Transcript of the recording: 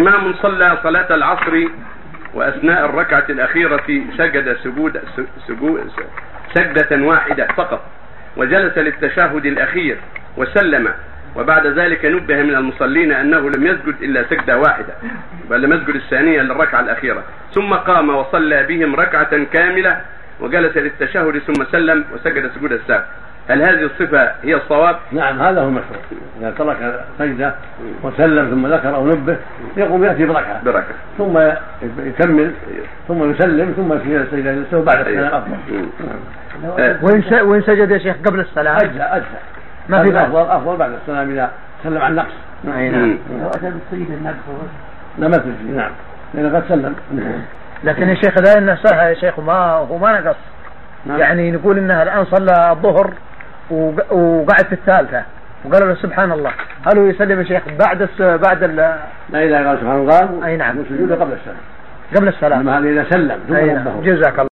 إمام صلى صلاة العصر وأثناء الركعة الأخيرة سجد سجدة واحدة فقط، وجلس للتشهد الأخير وسلم، وبعد ذلك نبه من المصلين أنه لم يسجد إلا سجدة واحدة، بل لم يسجد الثانية للركعة الأخيرة، ثم قام وصلى بهم ركعة كاملة وجلس للتشهد ثم سلم وسجد سجود السهو. هل هذه الصفة هي الصواب؟ نعم، هذا هو المشروع. إذا ترك سجدة وسلم ثم ذكر أو نبه يقوم يأتي بركعة ثم يكمل ثم يسلم ثم يسجد السجدة للسهو بعد السلام أفضل. وإن سجد يا شيخ قبل السلام أجزأ ما في أفضل بعد السلام إذا سلم عن نقص. نعم، لو أتى بالسجدة النقص لا ما تجزي. نعم، لأنه قد سلم. لكن يا شيخ لا النصيحة يا شيخ وما نقص. نعم. يعني نقول إنها الآن صلى الظهر وقعد في الثالثة وقال له سبحان الله، هل هو يسلم يا شيخ بعد لا إذا قال سبحان الله. أي نعم، السجود قبل السلام. قبل السلام. هذا إذا سلم. جزاك الله.